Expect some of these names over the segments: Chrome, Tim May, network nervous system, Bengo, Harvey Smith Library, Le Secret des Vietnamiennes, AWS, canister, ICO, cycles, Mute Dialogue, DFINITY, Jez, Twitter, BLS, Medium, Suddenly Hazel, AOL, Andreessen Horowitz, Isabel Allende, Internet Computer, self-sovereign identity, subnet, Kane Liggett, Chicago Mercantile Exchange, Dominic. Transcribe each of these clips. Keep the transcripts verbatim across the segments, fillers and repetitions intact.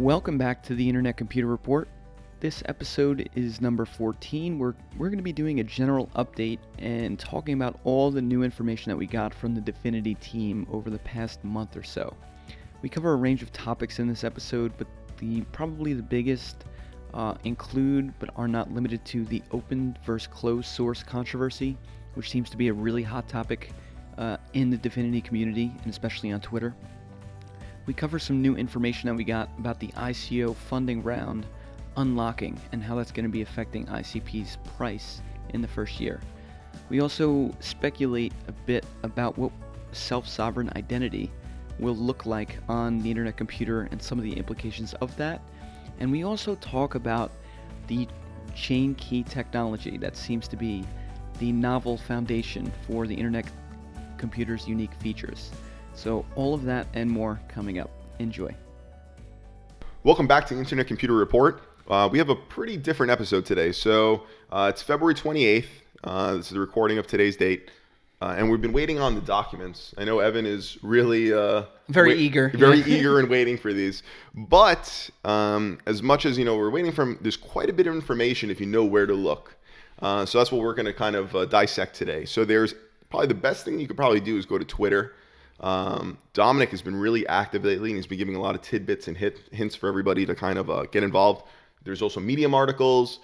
Welcome back to the Internet Computer Report. This episode is number fourteen. We're, we're going to be doing a general update and talking about all the new information that we got from the DFINITY team over the past month or so. We cover a range of topics in this episode, but the probably the biggest uh, include, but are not limited to, the open versus closed source controversy, which seems to be a really hot topic uh, in the DFINITY community, and especially on Twitter. We cover some new information that we got about the I C O funding round unlocking and how that's going to be affecting I C P's price in the first year. We also speculate a bit about what self-sovereign identity will look like on the Internet Computer and some of the implications of that. And we also talk about the chain key technology that seems to be the novel foundation for the Internet Computer's unique features. So all of that and more coming up. Enjoy. Welcome back to Internet Computer Report. Uh, we have a pretty different episode today. So uh, it's February twenty-eighth. Uh, this is the recording of today's date. Uh, and we've been waiting on the documents. I know Evan is really uh, very wait, eager, very yeah. eager and waiting for these. But um, as much as, you know, we're waiting from, there's quite a bit of information if you know where to look. Uh, so that's what we're going to kind of uh, dissect today. So there's probably the best thing you could probably do is go to Twitter. Um, Dominic has been really active lately, and he's been giving a lot of tidbits and hit, hints for everybody to kind of uh, get involved. There's also Medium articles.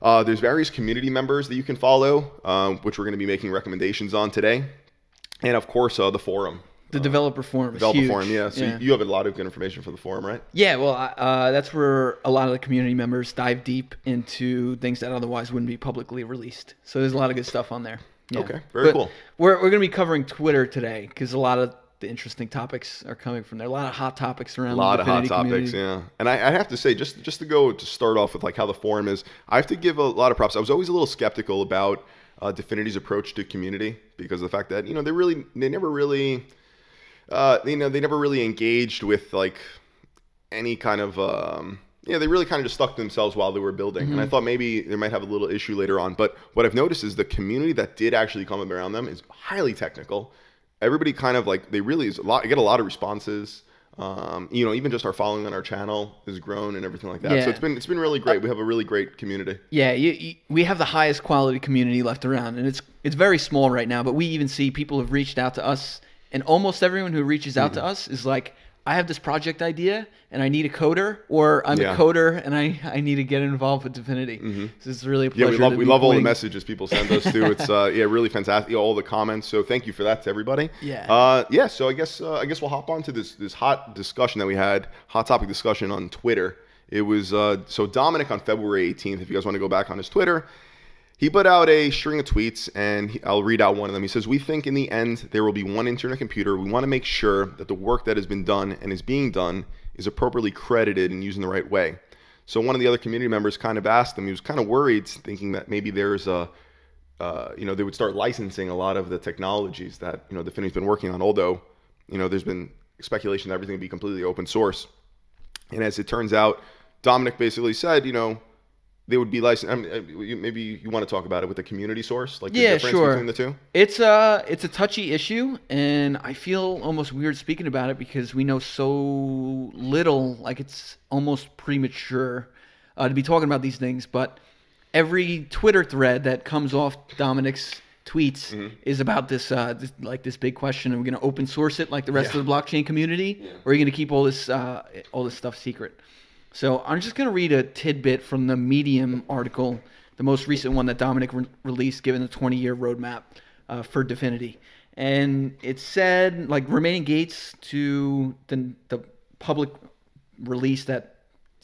Uh, there's various community members that you can follow, uh, which we're going to be making recommendations on today. And of course, uh, the forum. The uh, developer forum is developer huge. Forum, yeah. So yeah. You have a lot of good information for the forum, right? Yeah, well, uh, that's where a lot of the community members dive deep into things that otherwise wouldn't be publicly released. So there's a lot of good stuff on there. Yeah. Okay, very but cool. We're we're going to be covering Twitter today because a lot of the interesting topics are coming from there. A lot of hot topics around the community. A lot of hot topics, yeah. And I, I have to say, just just to go to start off with like how the forum is, I have to give a lot of props. I was always a little skeptical about uh, DFINITY's approach to community because of the fact that you know they really they never really uh, you know they never really engaged with like any kind of um, yeah they really kind of just stuck to themselves while they were building. Mm-hmm. And I thought maybe they might have a little issue later on. But what I've noticed is the community that did actually come around them is highly technical. Everybody kind of like, they really is a lot, I get a lot of responses. Um, you know, even just our following on our channel has grown and everything like that. Yeah. So it's been, it's been really great. We have a really great community. Yeah. You, you, we have the highest quality community left around, and it's, it's very small right now, but we even see people have reached out to us, and almost everyone who reaches out mm-hmm. to us is like, I have this project idea and I need a coder, or I'm yeah. a coder and I, I need to get involved with DFINITY. Mm-hmm. So it's really a pleasure. Yeah, we love, to we love all the messages people send us too. It's uh, yeah, really fantastic. All the comments. So thank you for that to everybody. Yeah. Uh, yeah. So I guess uh, I guess we'll hop on to this this hot discussion that we had, hot topic discussion on Twitter. It was uh, so Dominic on February eighteenth. If you guys want to go back on his Twitter, he put out a string of tweets, and he, I'll read out one of them. He says, we think in the end there will be one Internet Computer. We want to make sure that the work that has been done and is being done is appropriately credited and used in the right way. So one of the other community members kind of asked him, he was kind of worried, thinking that maybe there's a, uh, you know, they would start licensing a lot of the technologies that, you know, DFINITY's been working on, although, you know, there's been speculation that everything would be completely open source. And as it turns out, Dominic basically said, you know, they would be licensed. I mean, maybe you want to talk about it with the community source, like the yeah, difference sure. between the two. It's a it's a touchy issue, and I feel almost weird speaking about it because we know so little. Like it's almost premature uh, to be talking about these things. But every Twitter thread that comes off Dominic's tweets mm-hmm. is about this, uh, this, like this big question: are we going to open source it like the rest yeah. of the blockchain community, yeah. or are you going to keep all this uh, all this stuff secret? So I'm just going to read a tidbit from the Medium article, the most recent one that Dominic re- released, given the twenty-year roadmap uh, for DFINITY. And it said, like, remaining gates to the, the public release that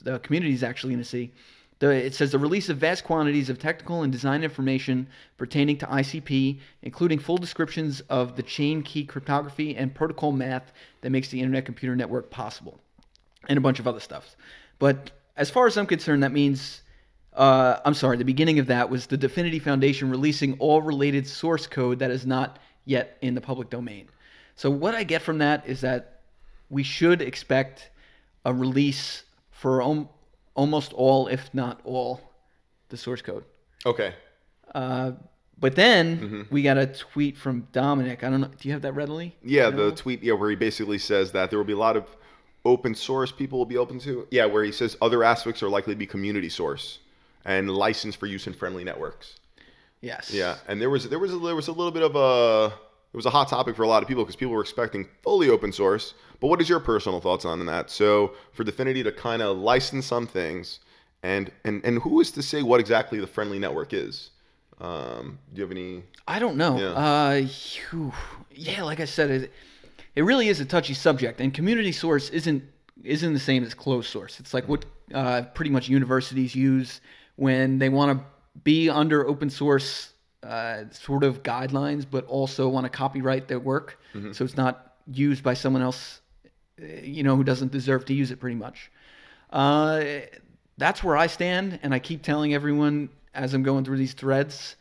the community is actually going to see. The, it says the release of vast quantities of technical and design information pertaining to I C P, including full descriptions of the chain key cryptography and protocol math that makes the Internet Computer Network possible, and a bunch of other stuff. But as far as I'm concerned, that means, uh, I'm sorry, the beginning of that was the DFINITY Foundation releasing all related source code that is not yet in the public domain. So what I get from that is that we should expect a release for om- almost all, if not all, the source code. Okay. Uh, but then mm-hmm. we got a tweet from Dominic. I don't know. Do you have that readily? Yeah, you know? The tweet yeah, where he basically says that there will be a lot of open source people will be open to? Yeah, where he says other aspects are likely to be community source and licensed for use in friendly networks. Yes. Yeah, and there was there was a, there was a little bit of a it was a hot topic for a lot of people because people were expecting fully open source. But what is your personal thoughts on that? So for DFINITY to kind of license some things, and and and who is to say what exactly the friendly network is? Um, do you have any? I don't know. Yeah, uh, yeah like I said, it, it really is a touchy subject, and community source isn't isn't the same as closed source. It's like what uh, pretty much universities use when they want to be under open source uh, sort of guidelines, but also want to copyright their work, mm-hmm. so it's not used by someone else, you know, who doesn't deserve to use it. Pretty much, uh, that's where I stand, and I keep telling everyone as I'm going through these threads,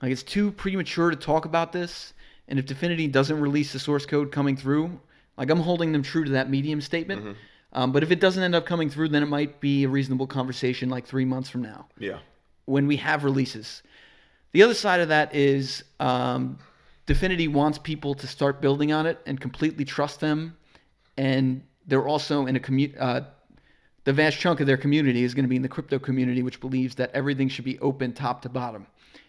like it's too premature to talk about this. And if DFINITY doesn't release the source code coming through, like I'm holding them true to that Medium statement. Mm-hmm. Um, but if it doesn't end up coming through, then it might be a reasonable conversation like three months from now. Yeah. When we have releases. The other side of that is um, DFINITY wants people to start building on it and completely trust them. And they're also in a commu- uh, the vast chunk of their community is going to be in the crypto community, which believes that everything should be open top to bottom.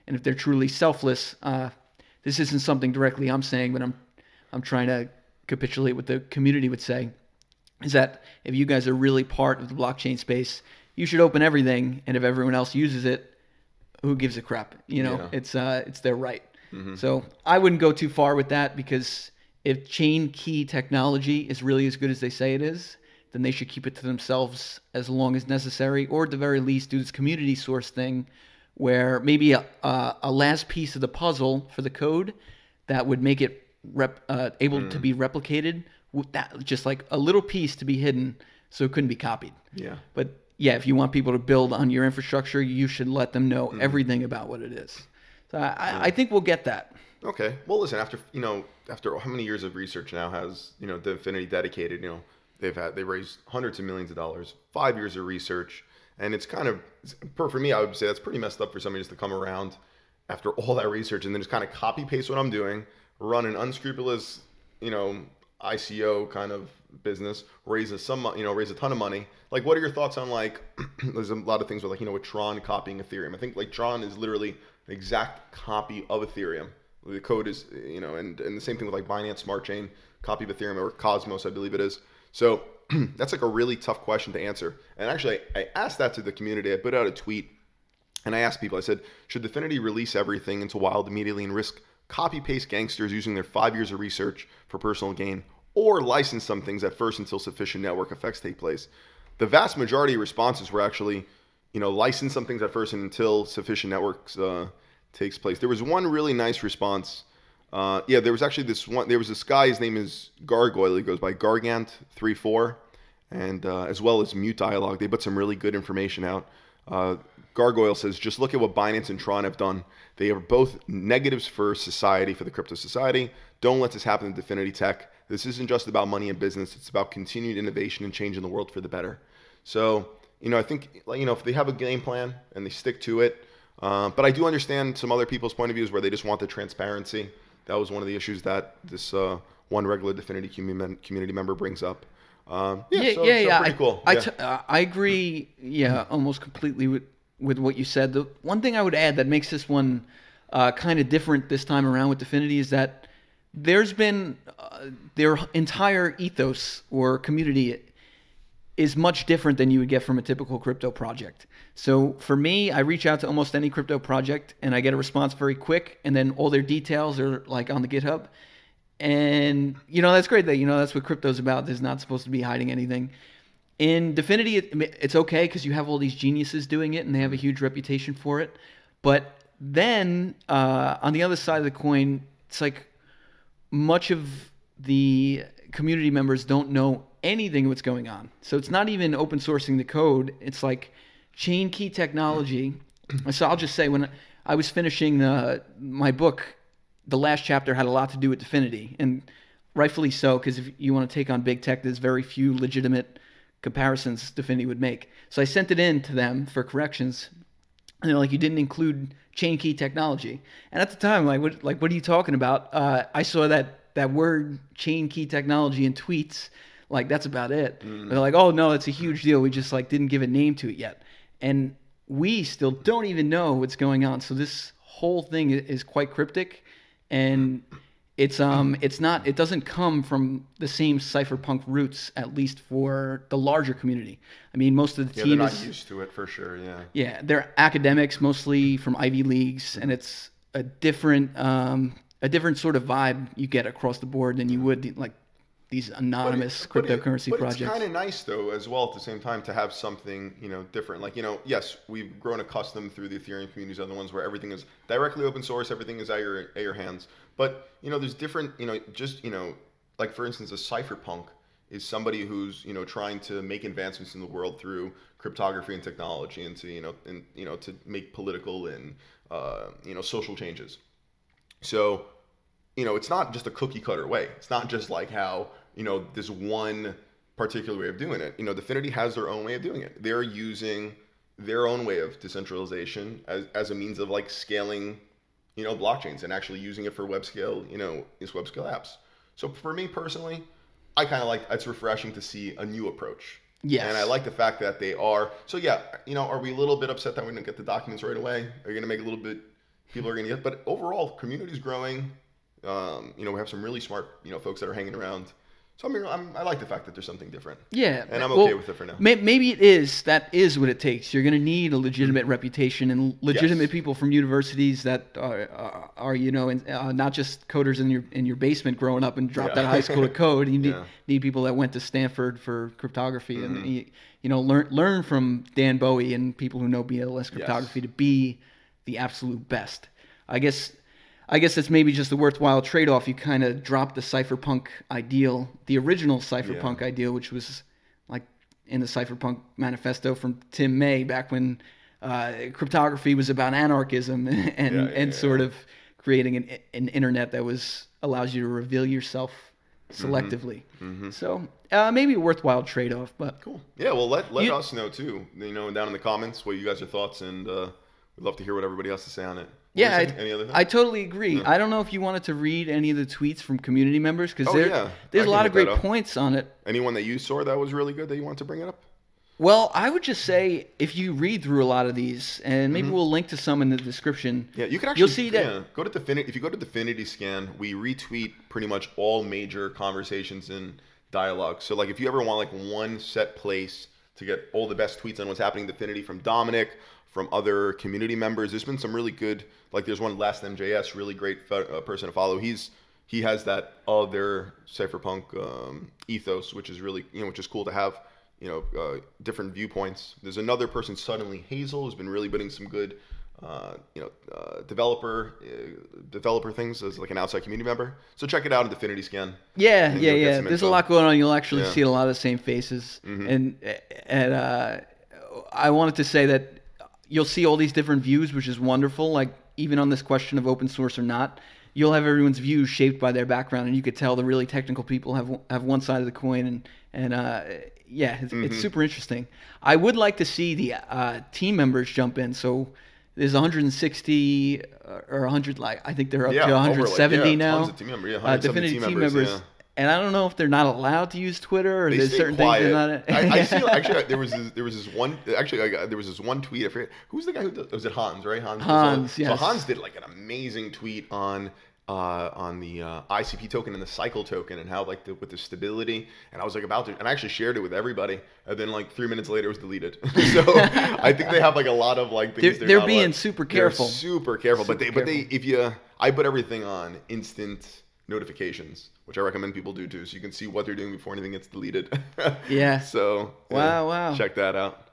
And if they're truly selfless, uh, this isn't something directly I'm saying, but I'm I'm trying to capitulate what the community would say, is that if you guys are really part of the blockchain space, you should open everything, and if everyone else uses it, who gives a crap? You know, yeah. it's uh, it's their right. Mm-hmm. So I wouldn't go too far with that, because if chain key technology is really as good as they say it is, then they should keep it to themselves as long as necessary, or at the very least do this community source thing where maybe a, a, a last piece of the puzzle for the code that would make it rep, uh, able mm. to be replicated, with that just like a little piece to be hidden so it couldn't be copied. Yeah. But yeah, if you want people to build on your infrastructure, you should let them know mm. everything about what it is. So I, yeah. I, I think we'll get that. Okay. Well, listen, after, you know, after how many years of research now has, you know, DFINITY dedicated, you know, They've had they raised hundreds of millions of dollars, five years of research, and it's kind of per for me. I would say that's pretty messed up for somebody just to come around after all that research and then just kind of copy paste what I'm doing, run an unscrupulous, you know, I C O kind of business, raise a some you know raise a ton of money. Like, what are your thoughts on, like? There's a lot of things with, like, you know, with Tron copying Ethereum. I think like Tron is literally an exact copy of Ethereum. The code is, you know, and and the same thing with like Binance Smart Chain, copy of Ethereum, or Cosmos, I believe it is. So that's like a really tough question to answer. And actually, I, I asked that to the community. I put out a tweet and I asked people, I said, should DFINITY release everything into wild immediately and risk copy-paste gangsters using their five years of research for personal gain, or license some things at first until sufficient network effects take place? The vast majority of responses were actually, you know, license some things at first and until sufficient networks uh, takes place. There was one really nice response. Uh, yeah, there was actually this one, there was this guy, his name is Gargoyle, he goes by Gargant three four, and uh, as well as Mute Dialogue, they put some really good information out. Uh, Gargoyle says, just look at what Binance and Tron have done. They are both negatives for society, for the crypto society. Don't let this happen to DFINITY Tech. This isn't just about money and business, it's about continued innovation and changing the world for the better. So, you know, I think, you know, if they have a game plan and they stick to it, uh, but I do understand some other people's point of views where they just want the transparency. That was one of the issues that this uh, one regular DFINITY community member brings up. Um, yeah, yeah, so, yeah, so yeah. Pretty I, cool. I, yeah. T- uh, I agree, yeah, almost completely with, with what you said. The one thing I would add that makes this one uh, kind of different this time around with DFINITY is that there's been uh, their entire ethos or community is much different than you would get from a typical crypto project. So for me, I reach out to almost any crypto project and I get a response very quick, and then all their details are like on the GitHub. And, you know, that's great that, you know, that's what crypto's about. There's not supposed to be hiding anything. In DFINITY, it, it's okay because you have all these geniuses doing it and they have a huge reputation for it. But then uh, on the other side of the coin, it's like much of the community members don't know anything what's going on. So it's not even open sourcing the code. It's like chain key technology. So I'll just say, when I was finishing the, my book, the last chapter had a lot to do with DFINITY, and rightfully so, because if you want to take on big tech, there's very few legitimate comparisons DFINITY would make. So I sent it in to them for corrections, and they're like, you didn't include chain key technology. And at the time, like, what, like, what are you talking about? Uh, I saw that, that word chain key technology in tweets Like, that's about it. Mm. They're like, oh, no, it's a huge deal. We just, like, didn't give a name to it yet. And we still don't even know what's going on. So this whole thing is quite cryptic. And it's um it's not it doesn't come from the same cypherpunk roots, at least for the larger community. I mean, most of the yeah, team they're not is, used to it for sure. Yeah. Yeah, they're academics mostly from Ivy Leagues, and it's a different um a different sort of vibe you get across the board than you would like these anonymous but it, cryptocurrency but it, but projects. It's kind of nice though, as well, at the same time, to have something, you know, different. Like, you know, yes, we've grown accustomed through the Ethereum communities, other ones where everything is directly open source, everything is at your, at your hands. But, you know, there's different, you know, just, you know, like for instance, a cypherpunk is somebody who's, you know, trying to make advancements in the world through cryptography and technology, and to, you know, and, you know, to make political and, uh, you know, social changes. So, you know, it's not just a cookie cutter way. It's not just like how, you know, this one particular way of doing it. You know, DFINITY has their own way of doing it. They're using their own way of decentralization as, as a means of like scaling, you know, blockchains and actually using it for web scale, you know, is web scale apps. So for me personally, I kind of like, it's refreshing to see a new approach. Yes. And I like the fact that they are. So yeah, you know, are we a little bit upset that we didn't get the documents right away? Are you going to make a little bit, people are going to get, but overall community's growing. Um, you know, we have some really smart, you know, folks that are hanging around. So I mean, I'm, I like the fact that there's something different. Yeah, and I'm okay well, with it for now. May, maybe it is. That is what it takes. You're going to need a legitimate reputation and legitimate yes. people from universities that are, are, are you know, in, uh, not just coders in your in your basement growing up and dropped yeah. out of high school to code. You need, yeah. need people that went to Stanford for cryptography mm-hmm. and you, you know learn learn from Dan Bowie and people who know B L S cryptography yes. to be the absolute best. I guess. I guess that's maybe just the worthwhile trade-off. You kind of drop the cypherpunk ideal, the original cypherpunk yeah. ideal, which was like in the cypherpunk manifesto from Tim May back when uh, cryptography was about anarchism and and, yeah, yeah, and sort yeah. of creating an, an internet that was allows you to reveal yourself selectively. Mm-hmm. Mm-hmm. So uh, maybe a worthwhile trade-off. But cool. Yeah. Well, let let you, us know too. You know, down in the comments what you guys are thoughts, and uh, we'd love to hear what everybody has to say on it. Yeah, I, any other I totally agree. No. I don't know if you wanted to read any of the tweets from community members because oh, there, yeah. there's I a lot of great points on it. Anyone that you saw that was really good that you want to bring it up? Well, I would just say if you read through a lot of these, and maybe mm-hmm. we'll link to some in the description. Yeah, you can actually you'll see that yeah, go to DFINITY. If you go to DFINITY scan, we retweet pretty much all major conversations and dialogues. So like if you ever want like one set place to get all the best tweets on what's happening in DFINITY from Dominic, from other community members. There's been some really good, like there's one LastMJS, really great fe- uh, person to follow. He's he has that other cypherpunk um, ethos, which is really, you know, which is cool to have, you know, uh, different viewpoints. There's another person, Suddenly Hazel, who's been really putting some good, uh, you know, uh, developer uh, developer things as like an outside community member. So check it out at DFINITY Scan. Yeah, yeah, yeah. There's info. A lot going on. You'll actually yeah. see a lot of the same faces. Mm-hmm. And, and uh, I wanted to say that you'll see all these different views, which is wonderful. Like even on this question of open source or not, you'll have everyone's views shaped by their background, and you could tell the really technical people have have one side of the coin, and and uh, yeah, it's, mm-hmm. it's super interesting. I would like to see the uh, team members jump in. So there's one hundred sixty or one hundred, like I think they're up yeah, to one hundred seventy yeah, now. Tons of team members, yeah, one hundred seventy uh, DFINITY team, team members. Yeah. And I don't know if they're not allowed to use Twitter, or they there's certain quiet. Things they're not. I, I see. Actually, there was this, there was this one. Actually, I, there was this one tweet. I forget who's the guy who does, was it Hans, right? Hans. Hans. Yes. So Hans did like an amazing tweet on uh, on the uh, I C P token and the cycle token, and how like the, with the stability. And I was like about to, and I actually shared it with everybody. And then like three minutes later, it was deleted. So I think they have like a lot of like things. They're, they're, they're not being allowed. super careful. They're super careful, super but they careful. but they if you I put everything on instant notifications, which I recommend people do too, so you can see what they're doing before anything gets deleted. yeah. So wow, yeah, wow. Check that out.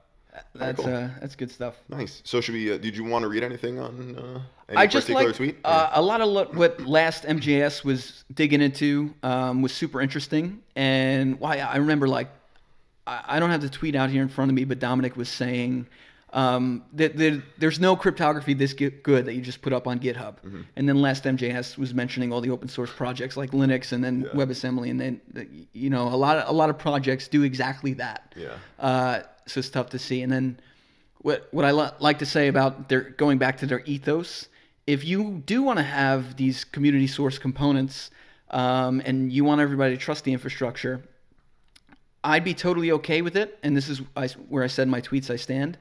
That's cool. uh, that's good stuff. Nice. So should we? Uh, did you want to read anything on uh, any I just particular liked, tweet? Uh, a lot of lo- what LastMJS was digging into um, was super interesting, and why I remember like I, I don't have the tweet out here in front of me, but Dominic was saying um, that, that there's no cryptography this good that you just put up on GitHub. Mm-hmm. And then LastMJS was mentioning all the open source projects like Linux and then yeah. WebAssembly, and then, you know, a lot of, a lot of projects do exactly that. Yeah. Uh, so it's tough to see. And then what, what I lo- like to say about their going back to their ethos, if you do want to have these community source components, um, and you want everybody to trust the infrastructure, I'd be totally okay with it, and this is where I said in my tweets I stand.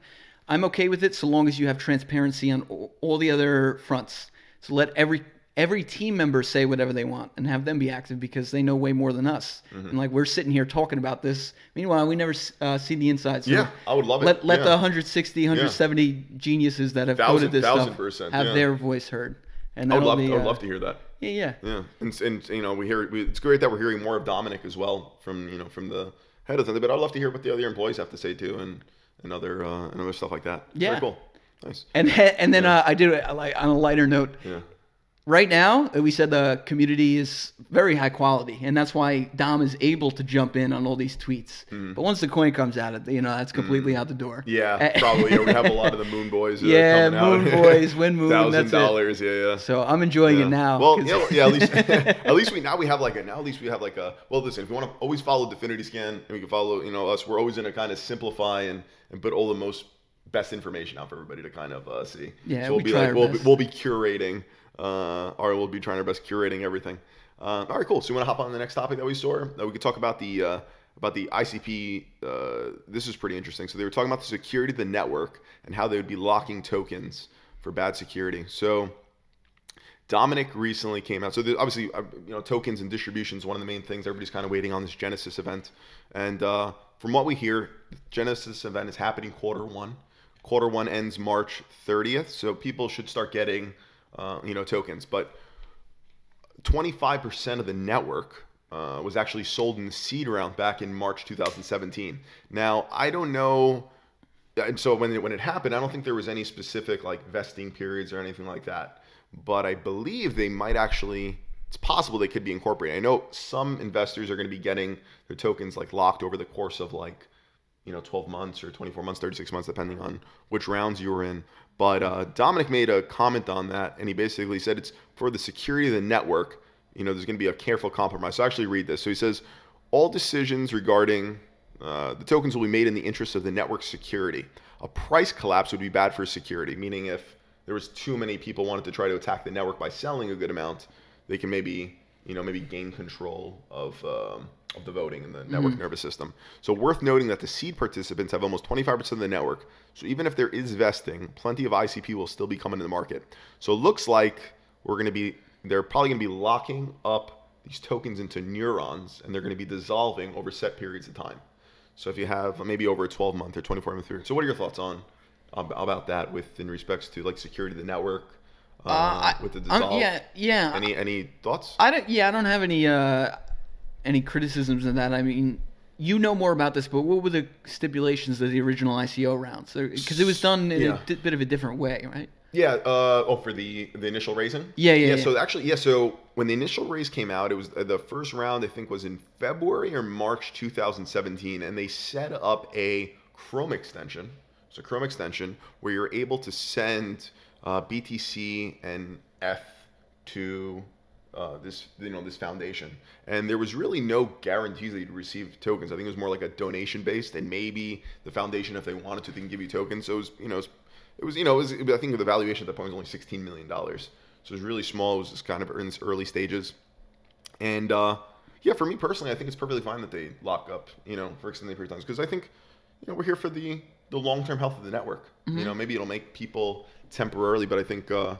I'm okay with it so long as you have transparency on all the other fronts. So let every every team member say whatever they want and have them be active because they know way more than us. Mm-hmm. And like we're sitting here talking about this. Meanwhile, we never uh, see the inside. So yeah, I would love let, it. Let yeah. the one hundred sixty, one hundred seventy yeah. geniuses that have thousand, coded this thousand stuff percent, have yeah. their voice heard. And I would, love, be, uh, I would love to hear that. Yeah, yeah. Yeah, and, and you know, we hear we, it's great that we're hearing more of Dominic as well from, you know, from the head of the thing. But I'd love to hear what the other employees have to say too, and and other uh, and other stuff like that. Yeah, very cool, nice. And and then yeah. uh, I did it like on a lighter note. Yeah. Right now, we said the community is very high quality, and that's why Dom is able to jump in on all these tweets. Mm. But once the coin comes out, you know, that's completely mm. out the door. Yeah, probably. Yeah, we have a lot of the moon boys. That yeah, are coming moon out. boys, win moon. Thousand dollars, yeah, yeah. So I'm enjoying yeah. it now. Well, yeah, yeah, at least at least we now we have like a now at least we have like a well. Listen, if you want to always follow DFINITY Scan, and we can follow you know us. We're always going to kind of simplify and and put all the most best information out for everybody to kind of uh, see. Yeah, so we'll we be try like our we'll best. Be, we'll be curating. Uh, or we'll be trying our best curating everything. Uh, all right, cool. So you want to hop on to the next topic that we saw? Uh, we could talk about the uh, about the I C P. Uh, this is pretty interesting. So they were talking about the security of the network and how they would be locking tokens for bad security. So Dominic recently came out. So obviously, uh, you know, tokens and distributions, one of the main things everybody's kind of waiting on this Genesis event. And uh, from what we hear, the Genesis event is happening quarter one. Quarter one ends March thirtieth. So people should start getting... Uh, you know, tokens, but twenty-five percent of the network uh, was actually sold in the seed round back in March two thousand seventeen. Now, I don't know. And so when it, when it happened, I don't think there was any specific like vesting periods or anything like that, but I believe they might actually, it's possible they could be incorporated. I know some investors are going to be getting their tokens like locked over the course of like, you know, twelve months or twenty-four months, thirty-six months, depending on which rounds you were in. But uh, Dominic made a comment on that, and he basically said it's for the security of the network. You know, there's going to be a careful compromise. So I actually read this. So he says, all decisions regarding uh, the tokens will be made in the interest of the network's security. A price collapse would be bad for security, meaning if there was too many people wanted to try to attack the network by selling a good amount, they can maybe, you know, maybe gain control of um, of the voting in the network mm-hmm. nervous system. So worth noting that the seed participants have almost twenty-five percent of the network. So even if there is vesting, plenty of I C P will still be coming to the market. So it looks like we're going to be, they're probably going to be locking up these tokens into neurons, and they're going to be dissolving over set periods of time. So if you have maybe over a twelve month or twenty-four month period. So what are your thoughts on um, about that with in respects to like security of the network? Uh, uh, with the dissolve. Um, yeah, yeah. Any any thoughts? I don't. Yeah, I don't have any uh, any criticisms of that. I mean, you know more about this, but what were the stipulations of the original I C O rounds? Because it was done in yeah. a d- bit of a different way, right? Yeah. Uh, oh, for the the initial raising. Yeah, yeah, yeah. Yeah. So actually, yeah. So when the initial raise came out, it was the first round. I think was in February or March two thousand seventeen, and they set up a Chrome extension. So Chrome extension where you're able to send. Uh, B T C and F to uh, this, you know, this foundation, and there was really no guarantees that you'd receive tokens. I think it was more like a donation based, and maybe the foundation, if they wanted to, they can give you tokens. So it was, you know, it was, you know, it was, I think the valuation at that point was only sixteen million dollars. So it was really small. It was just kind of in its early stages, and uh, yeah, for me personally, I think it's perfectly fine that they lock up, you know, for extended period of times, because I think, you know, we're here for the the long-term health of the network. Mm-hmm. You know, maybe it'll make people temporarily, but I think, uh,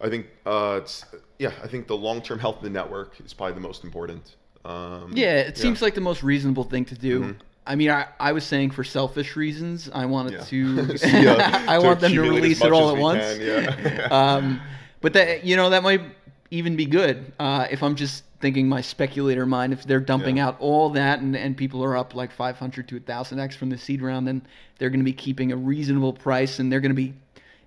I think, uh, it's, yeah, I think the long-term health of the network is probably the most important. Um, yeah, it yeah. seems like the most reasonable thing to do. Mm-hmm. I mean, I, I was saying for selfish reasons, I wanted yeah. to, See, uh, I to want them to release it all at once. Can, yeah. um, but that, you know, that might even be good. Uh, if I'm just thinking my speculator mind, if they're dumping yeah. out all that and, and people are up like five hundred to one thousand X from the seed round, then they're going to be keeping a reasonable price, and they're going to be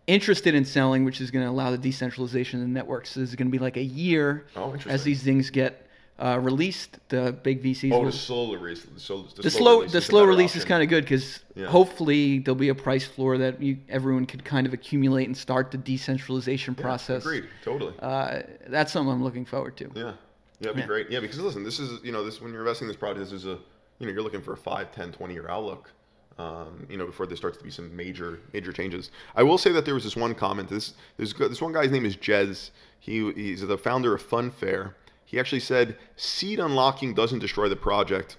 interested in selling, which is going to allow the decentralization of the networks. So this is going to be like a year oh, as these things get uh, released. The big V Cs. Oh, will... the slow release. The slow, the the slow release, the slow release is kind of good because yeah. hopefully there'll be a price floor that you, everyone could kind of accumulate and start the decentralization yeah, process. Agreed, totally. Uh, that's something I'm looking forward to. Yeah, yeah, that'd be yeah. great. Yeah, because listen, this is you know this when you're investing in this project, this is a you know you're looking for a five, ten, twenty year outlook. Um, you know, before there starts to be some major, major changes. I will say that there was this one comment. This, this, this one guy's name is Jez. He, he's the founder of Funfair. He actually said, seed unlocking doesn't destroy the project.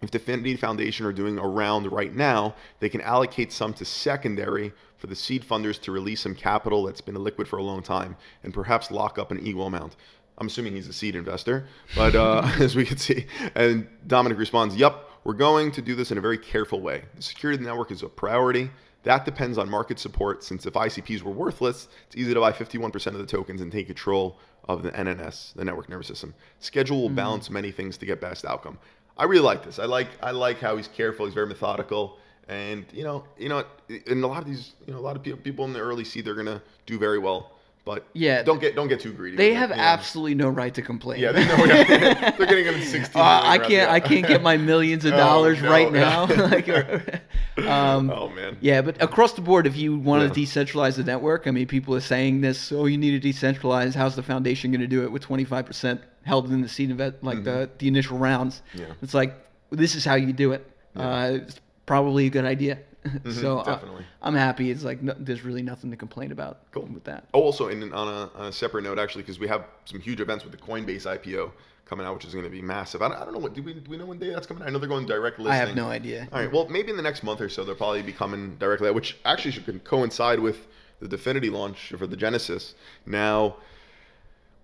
if the DFINITY Foundation are doing a round right now, they can allocate some to secondary for the seed funders to release some capital that's been illiquid for a long time and perhaps lock up an equal amount. I'm assuming he's a seed investor, but uh, as we can see. And Dominic responds, yep, we're going to do this in a very careful way. The security of the network is a priority. That depends on market support, since if I C Ps were worthless, it's easy to buy fifty-one percent of the tokens and take control of the N N S, the network nervous system. Schedule will mm. balance many things to get best outcome. I really like this. I like I like how he's careful. He's very methodical, and you know you know, and a lot of these you know a lot of people people in the early seed, they're gonna do very well. But yeah, don't get don't get too greedy. They have yeah. absolutely no right to complain. Yeah, they know, yeah. They're getting them sixteen. Uh, I can't I can't get my millions of dollars oh, no, right no. now. like, um, oh man. Yeah, but across the board, if you want yeah. to decentralize the network, I mean, people are saying this. Oh, you need to decentralize. How's the foundation going to do it with twenty-five percent held in the seed event, like mm-hmm. the the initial rounds? Yeah. It's like, this is how you do it. Yeah. Uh, it's probably a good idea. Mm-hmm, so definitely. I, I'm happy. It's like no, there's really nothing to complain about cool. with that. Oh, also, in, on, a, on a separate note, actually, because we have some huge events with the Coinbase I P O coming out, which is going to be massive. I don't, I don't know what do we do we know when day that's coming out? I know they're going direct listing. I have no idea. All right, well, maybe in the next month or so they'll probably be coming directly, which actually should coincide with the DFINITY launch for the Genesis. Now,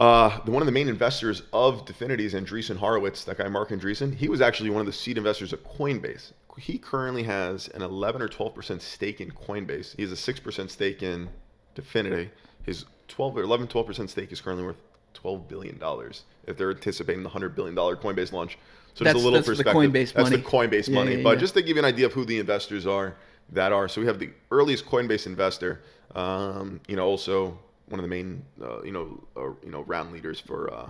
uh, the, one of the main investors of DFINITY is Andreessen Horowitz. That guy, Mark Andreessen, he was actually one of the seed investors of Coinbase. He currently has an eleven or twelve percent stake in Coinbase. He has a six percent stake in DFINITY. His twelve or eleven, twelve percent stake is currently worth twelve billion dollars if they're anticipating the one hundred billion dollars Coinbase launch. So that's, just a little that's perspective. The Coinbase that's money. the Coinbase yeah, money. Yeah, but yeah. just to give you an idea of who the investors are that are. So we have the earliest Coinbase investor, um, you know, also one of the main, uh, you know, uh, you know, round leaders for uh,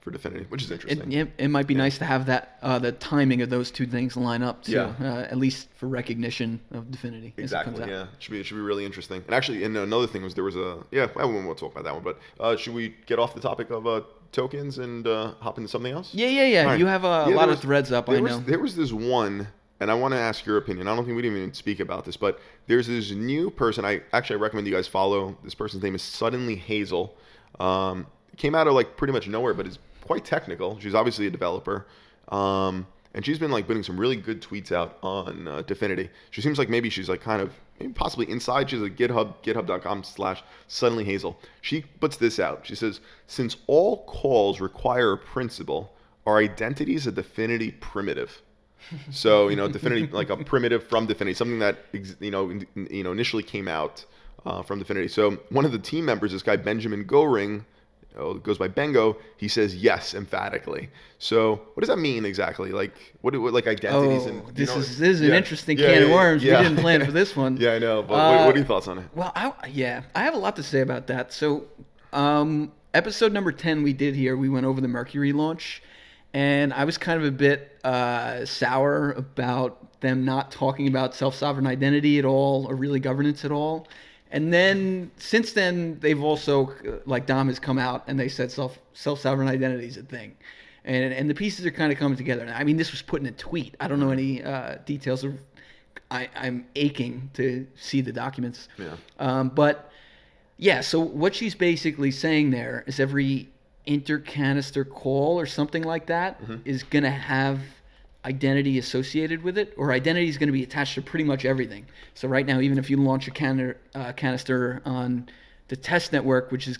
for DFINITY, which is interesting. It, it might be yeah. nice to have that uh, the timing of those two things line up too, yeah. uh, at least for recognition of DFINITY. Exactly. Yeah, it should be it should be really interesting. And actually, and another thing was there was a yeah, I won't talk about that one, but uh, should we get off the topic of uh, tokens and uh, hop into something else? Yeah, yeah, yeah. Right. You have a yeah, lot was, of threads up. I know was, there was this one, and I want to ask your opinion. I don't think we didn't even speak about this, but there's this new person. I actually I recommend you guys follow. This person's name is Suddenly Hazel. Um, came out of like pretty much nowhere, but is quite technical. She's obviously a developer, um, and she's been like putting some really good tweets out on uh, DFINITY. She seems like maybe she's like kind of maybe possibly inside. She's like GitHub, github dot com slash suddenly hazel. She puts this out. She says, since all calls require a principle, our identity is a DFINITY primitive. So you know, DFINITY like a primitive from DFINITY, something that you know in, you know initially came out uh, from DFINITY. So one of the team members, this guy Benjamin Goring. Oh, it goes by Bengo. He says yes emphatically. So, what does that mean exactly? Like, what do like identities? Oh, and, this know, is this is yeah. an interesting yeah, can yeah, of worms. Yeah. We didn't plan for this one. Yeah, I know. But uh, what, what are your thoughts on it? Well, I, yeah, I have a lot to say about that. So, um, episode number ten we did here, we went over the Mercury launch, and I was kind of a bit uh, sour about them not talking about self-sovereign identity at all, or really governance at all. And then since then, they've also, like Dom has come out and they said self, self-sovereign identity is a thing. And and the pieces are kind of coming together. I mean, this was put in a tweet. I don't know any uh, details. Of, I, I'm aching to see the documents. Yeah. Um, but yeah, so what she's basically saying there is every inter-canister call or something like that mm-hmm. is going to have identity associated with it, or identity is going to be attached to pretty much everything. So right now, even if you launch a can- uh, canister on the test network, which is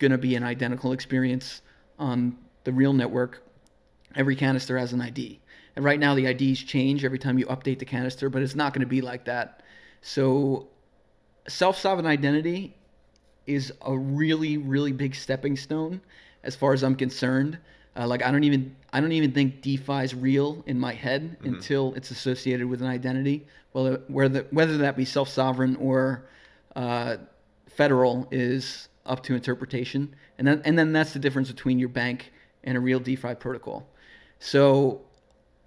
going to be an identical experience on the real network, every canister has an I D. And right now, the I Ds change every time you update the canister, but it's not going to be like that. So self-sovereign identity is a really, really big stepping stone as far as I'm concerned. Uh, like I don't even I don't even think DeFi is real in my head mm-hmm. until it's associated with an identity. Well, whether whether that be self-sovereign or uh, federal is up to interpretation, and then and then that's the difference between your bank and a real DeFi protocol. So,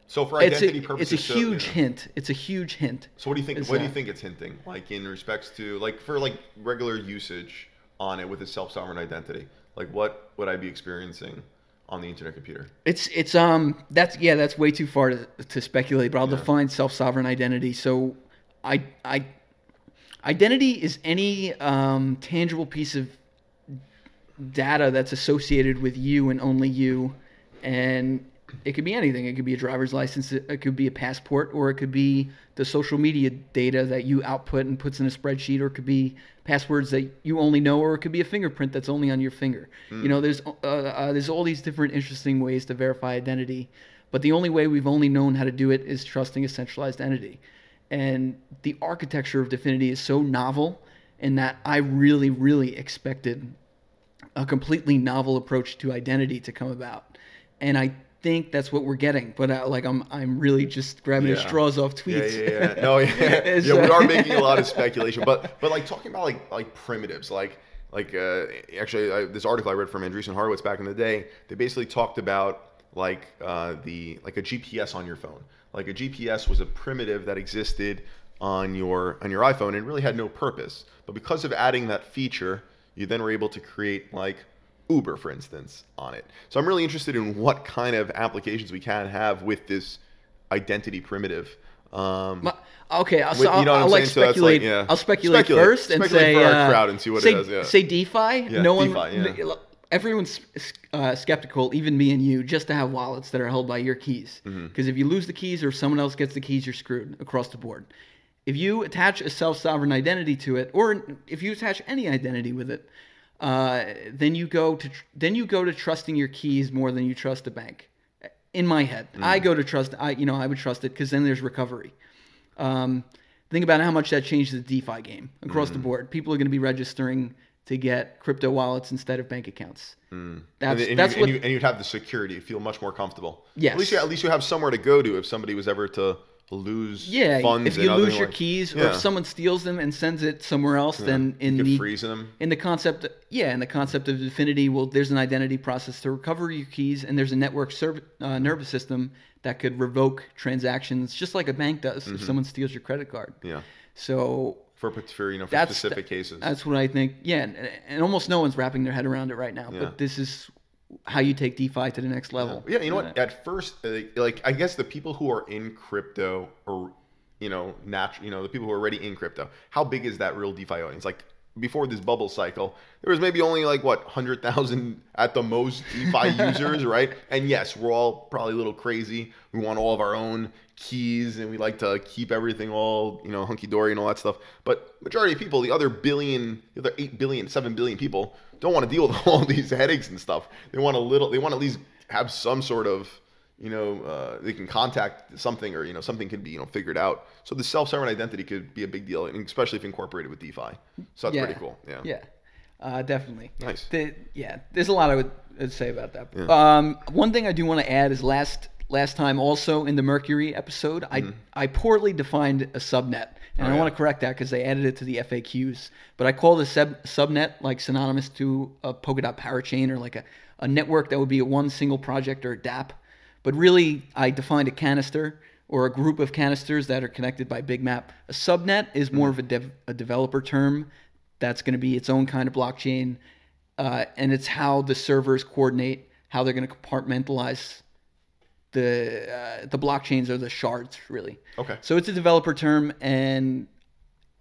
so for identity it's a, purposes, it's a huge so, yeah. hint. It's a huge hint. So what do you think? It's what that. do you think it's hinting? Like in respects to like for like regular usage on it with a self-sovereign identity, like what would I be experiencing on the internet computer? It's, it's, um, that's, yeah, that's way too far to, to speculate, but I'll yeah. define self-sovereign identity. So I, I, identity is any, um, tangible piece of data that's associated with you and only you. And It could be anything. It could be a driver's license, it could be a passport, or it could be the social media data that you output and puts in a spreadsheet, or it could be passwords that you only know, or it could be a fingerprint that's only on your finger. Mm. You know, there's uh, uh, there's all these different interesting ways to verify identity, but the only way we've only known how to do it is trusting a centralized entity. And the architecture of DFINITY is so novel in that I really, really expected a completely novel approach to identity to come about. And I think that's what we're getting, but uh, like I'm I'm really just grabbing yeah. the straws off tweets. Yeah, yeah, yeah. No, yeah. yeah, we are making a lot of speculation, but but like talking about like like primitives, like like uh, actually I, this article I read from Andreessen Horowitz back in the day, they basically talked about like uh, the like a G P S on your phone. Like a G P S was a primitive that existed on your on your iPhone and it really had no purpose, but because of adding that feature, you then were able to create like Uber, for instance, on it. So I'm really interested in what kind of applications we can have with this identity primitive. Um, My, okay, I'll, with, you know I'll, I'll like speculate. So like, yeah. I'll speculate, speculate first and speculate say for our uh, crowd and see what say, it is. Yeah. Say DeFi. Yeah, no DeFi, one. Yeah. Everyone's uh, skeptical, even me and you, just to have wallets that are held by your keys. Because mm-hmm. if you lose the keys or someone else gets the keys, you're screwed across the board. If you attach a self-sovereign identity to it, or if you attach any identity with it, uh, then you go to tr- then you go to trusting your keys more than you trust a bank. In my head, mm. I go to trust. I you know I would trust it because then there's recovery. Um, think about how much that changed the DeFi game across mm. the board. People are going to be registering to get crypto wallets instead of bank accounts. Mm. That's, and, and, that's you, what, and, you, and you'd have the security. You feel much more comfortable. Yes. At least you, at least you have somewhere to go to if somebody was ever to. Lose yeah, funds if you and lose your ones. keys, or yeah. if someone steals them and sends it somewhere else, yeah. then in the freeze them. in the concept, yeah, in the concept of DFINITY, well, there's an identity process to recover your keys, and there's a network serv- uh, nervous system that could revoke transactions, just like a bank does mm-hmm. if someone steals your credit card. Yeah. So for for you know for specific th- cases, that's what I think. Yeah, and, and almost no one's wrapping their head around it right now, yeah. but this is how you take DeFi to the next level. Yeah, yeah you know what? At first, uh, like I guess the people who are in crypto, or you know, natural, you know, the people who are already in crypto. How big is that real DeFi audience? Like before this bubble cycle, there was maybe only like what one hundred thousand at the most DeFi users, right? And yes, we're all probably a little crazy. We want all of our own keys, and we like to keep everything all you know hunky dory and all that stuff. But majority of people, the other billion, the other eight billion, seven billion people. Don't want to deal with all these headaches and stuff. They want a little. They want at least have some sort of, you know, uh, they can contact something or you know something can be you know figured out. So the self-sovereign identity could be a big deal, and especially if incorporated with DeFi. So that's yeah. pretty cool. Yeah. Yeah. Uh, definitely. Nice. The, yeah. There's a lot I would I'd say about that. Yeah. Um, one thing I do want to add is last last time also in the Mercury episode, mm-hmm. I I poorly defined a subnet. And oh, I yeah. want to correct that because they added it to the F A Qs. But I call the sub- subnet like synonymous to a Polkadot power chain or like a, a network that would be a one single project or a dApp. But really, I defined a canister or a group of canisters that are connected by big map. A subnet is more mm-hmm. of a, dev- a developer term that's going to be its own kind of blockchain. Uh, and it's how the servers coordinate, how they're going to compartmentalize the uh, the blockchains or the shards, really. Okay. So it's a developer term, and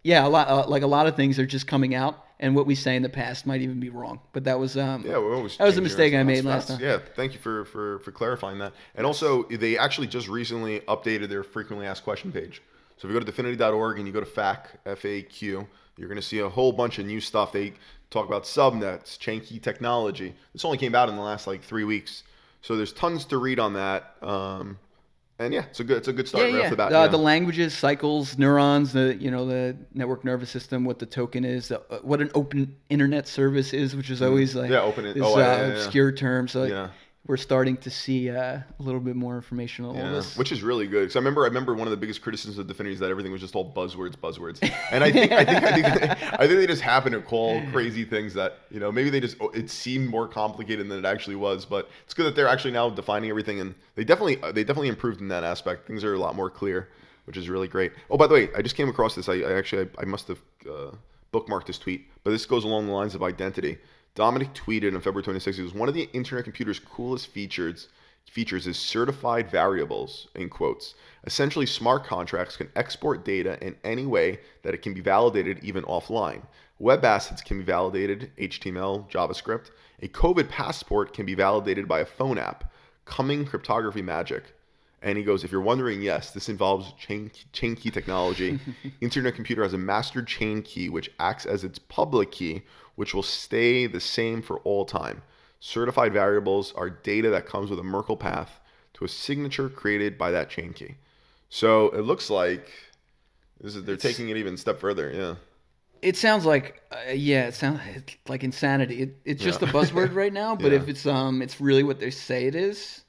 yeah, a lot uh, like a lot of things are just coming out, and what we say in the past might even be wrong. But that was um yeah, well, that was a mistake I made last time. Yeah, thank you for, for, for clarifying that. And also, they actually just recently updated their frequently asked question page. So if you go to DFINITY dot org and you go to F A Q, F A Q, you're going to see a whole bunch of new stuff. They talk about subnets, chain key technology. This only came out in the last like three weeks. So there's tons to read on that, um, and yeah, it's a good it's a good start yeah, right yeah. off the bat. Uh, yeah. The languages, cycles, neurons, the you know the network nervous system, what the token is, the, uh, what an open internet service is, which is always like yeah, open it. this oh, uh, yeah, yeah, obscure yeah. term. So like, yeah. we're starting to see uh, a little bit more information on yeah. all this, which is really good. So I remember I remember one of the biggest criticisms of DFINITY is that everything was just all buzzwords, buzzwords, and I think I think I think they, I think they just happen to call crazy things that you know maybe they just it seemed more complicated than it actually was. But it's good that they're actually now defining everything, and they definitely they definitely improved in that aspect. Things are a lot more clear, which is really great. Oh, by the way, I just came across this. I, I actually I, I must have uh, bookmarked this tweet, but this goes along the lines of identity. Dominic tweeted on February twenty-sixth, it was one of the Internet Computer's coolest features features is certified variables, in quotes. Essentially, smart contracts can export data in any way that it can be validated even offline. Web assets can be validated, H T M L, JavaScript. A COVID passport can be validated by a phone app. coming cryptography magic. And he goes, if you're wondering, yes, this involves chain, chain key technology. Internet Computer has a master chain key, which acts as its public key, which will stay the same for all time. Certified variables are data that comes with a Merkle path to a signature created by that chain key. So it looks like this is, they're it's, taking it even a step further. Yeah. It sounds like, uh, yeah, it sounds like insanity. It, it's just yeah. a buzzword right now, but yeah. if it's um, it's really what they say it is,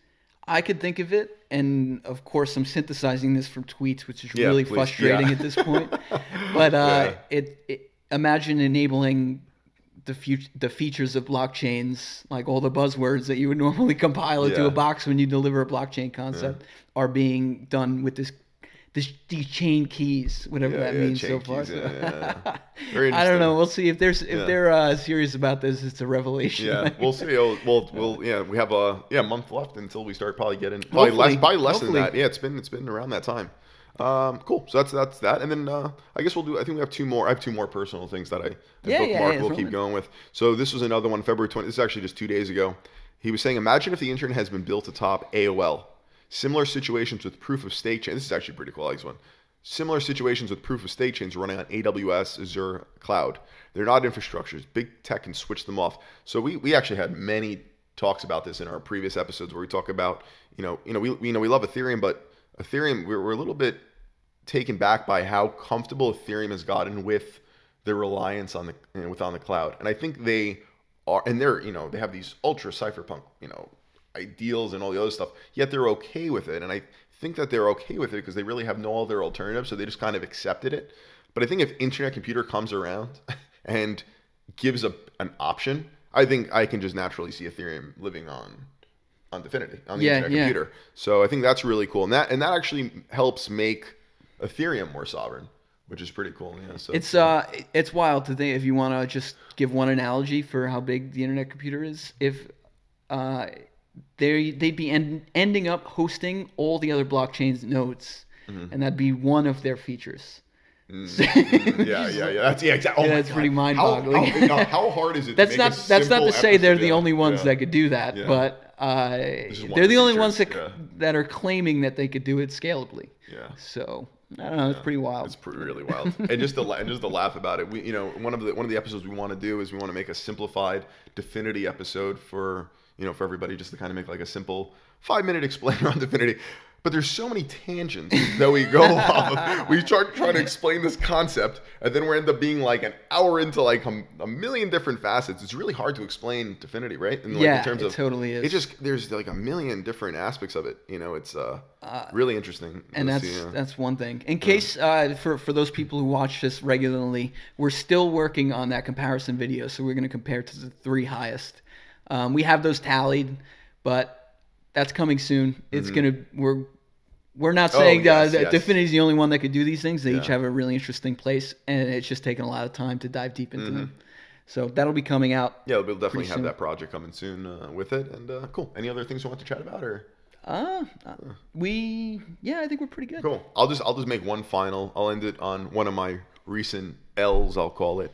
I could think of it. And of course, I'm synthesizing this from tweets, which is yeah, really please. frustrating yeah. at this point. But uh, yeah. it, it imagine enabling the future, the features of blockchains, like all the buzzwords that you would normally compile into yeah. a box when you deliver a blockchain concept, yeah. are being done with this, this these chain keys, whatever yeah, that yeah, means so keys, far. So. Yeah, yeah. Very I don't know. We'll see if there's if yeah. they're uh, serious about this. It's a revelation. Yeah, we'll see. We'll, we'll, we'll yeah we have a yeah month left until we start probably getting probably hopefully, less probably less hopefully. than that. Yeah, it's been it's been around that time. Um, cool. So that's that's that. And then uh, I guess we'll do. I think we have two more. I have two more personal things that I, I yeah, bookmarked. Yeah, yeah, we'll keep going with. So this was another one, February twentieth. This is actually just two days ago. He was saying, imagine if the internet has been built atop A O L. Similar situations with proof of stake chain. This is actually pretty cool. I like this one. Similar situations with proof of stake chains running on A W S, Azure Cloud. They're not infrastructures. Big tech can switch them off. So we we actually had many talks about this in our previous episodes where we talk about you know you know we you know we love Ethereum, but Ethereum, we're, we're a little bit taken back by how comfortable Ethereum has gotten with their reliance on the you know, with on the cloud. And I think they are, and they're, you know, they have these ultra cypherpunk, you know, ideals and all the other stuff, yet they're okay with it. And I think that they're okay with it because they really have no other alternative. So they just kind of accepted it. But I think if Internet Computer comes around and gives a, an option, I think I can just naturally see Ethereum living on on DFINITY, on the yeah, Internet yeah. Computer. So I think that's really cool. And that and that actually helps make Ethereum more sovereign, which is pretty cool. Yeah, so it's uh, it's wild to think, if you want to just give one analogy for how big the Internet Computer is, if uh, they, they'd be end, ending up hosting all the other blockchain's nodes, mm-hmm. and that'd be one of their features. Mm. yeah, yeah, yeah. That's yeah, exactly. Oh yeah, that's God. pretty mind-boggling. How, how, how hard is it? that's to make not. A that's not to say episode. they're the only ones yeah. that could do that, yeah. but uh, they're the features. only ones that yeah. that are claiming that they could do it scalably. Yeah. So I don't know. Yeah. It's pretty wild. It's pretty, really wild. and just the and just the laugh about it. We, you know, one of the one of the episodes we want to do is we want to make a simplified DFINITY episode for you know for everybody, just to kind of make like a simple five minute explainer on DFINITY. But there's so many tangents that we go off of. We start trying to explain this concept, and then we end up being like an hour into like a, a million different facets. It's really hard to explain DFINITY, right? And like yeah, in terms it of, totally is. It just there's like a million different aspects of it. You know, it's uh, uh, really interesting. And that's see, yeah. that's one thing. In case uh, for for those people who watch this regularly, we're still working on that comparison video, so we're going to compare to the three highest. Um, we have those tallied, but that's coming soon. It's mm-hmm. gonna we're we're not saying oh, yes, uh, that yes. DFINITY is the only one that could do these things. They yeah. each have a really interesting place, and it's just taking a lot of time to dive deep into mm-hmm. them. So that'll be coming out. Yeah, we'll definitely have soon. that project coming soon uh, with it. And uh, cool. Any other things you want to chat about, or? Uh, uh we yeah, I think we're pretty good. Cool. I'll just I'll just make one final. I'll end it on one of my recent L's, I'll call it.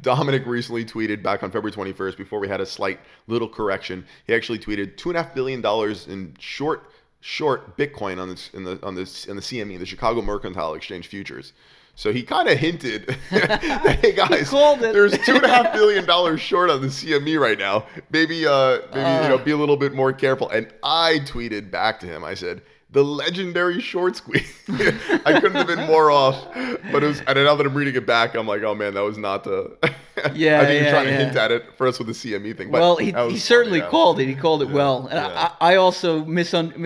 Dominic recently tweeted back on February twenty-first, before we had a slight little correction. He actually tweeted two and a half billion dollars in short, short Bitcoin on this in the on this in the C M E, the Chicago Mercantile Exchange futures. So he kind of hinted, that, hey guys, there's two and a half billion dollars short on the C M E right now. Maybe, uh, maybe uh. you know, be a little bit more careful. And I tweeted back to him. I said, the legendary short squeeze. I couldn't have been more off. But it was, and now that I'm reading it back, I'm like, oh man, that was not the. yeah, I think yeah, you're trying yeah. to hint at it for us with the C M E thing. But well, he, was, he certainly yeah. called it. He called it yeah, well. And yeah. I, I also misun, misinterpreted, I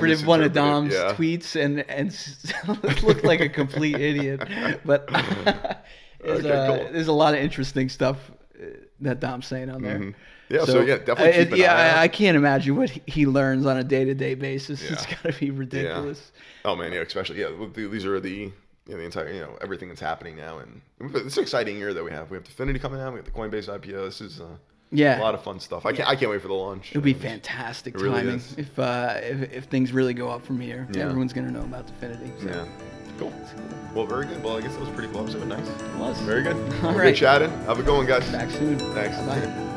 misinterpreted one of Dom's yeah. tweets and and looked like a complete idiot. But there's, okay, uh, cool. there's a lot of interesting stuff that Dom's saying on there. Mm-hmm. Yeah, so, so yeah, definitely keep it, an yeah, eye out. I can't imagine what he learns on a day-to-day basis. Yeah. It's got to be ridiculous. Yeah. Oh man, yeah, especially yeah. These are the you know, the entire you know everything that's happening now, and it's an exciting year that we have. We have DFINITY coming out. We have the Coinbase I P O. This is uh, yeah. a lot of fun stuff. I can't yeah. I can't wait for the launch. It'll be fantastic it timing really if, uh, if if things really go up from here. Yeah. Everyone's gonna know about DFINITY. So. Yeah. Cool. Well, very good. Well, I guess that was a pretty cool episode. Nice. It was. Very good. All right. Good chatting. Have a good one, guys. Back soon. Thanks. Bye.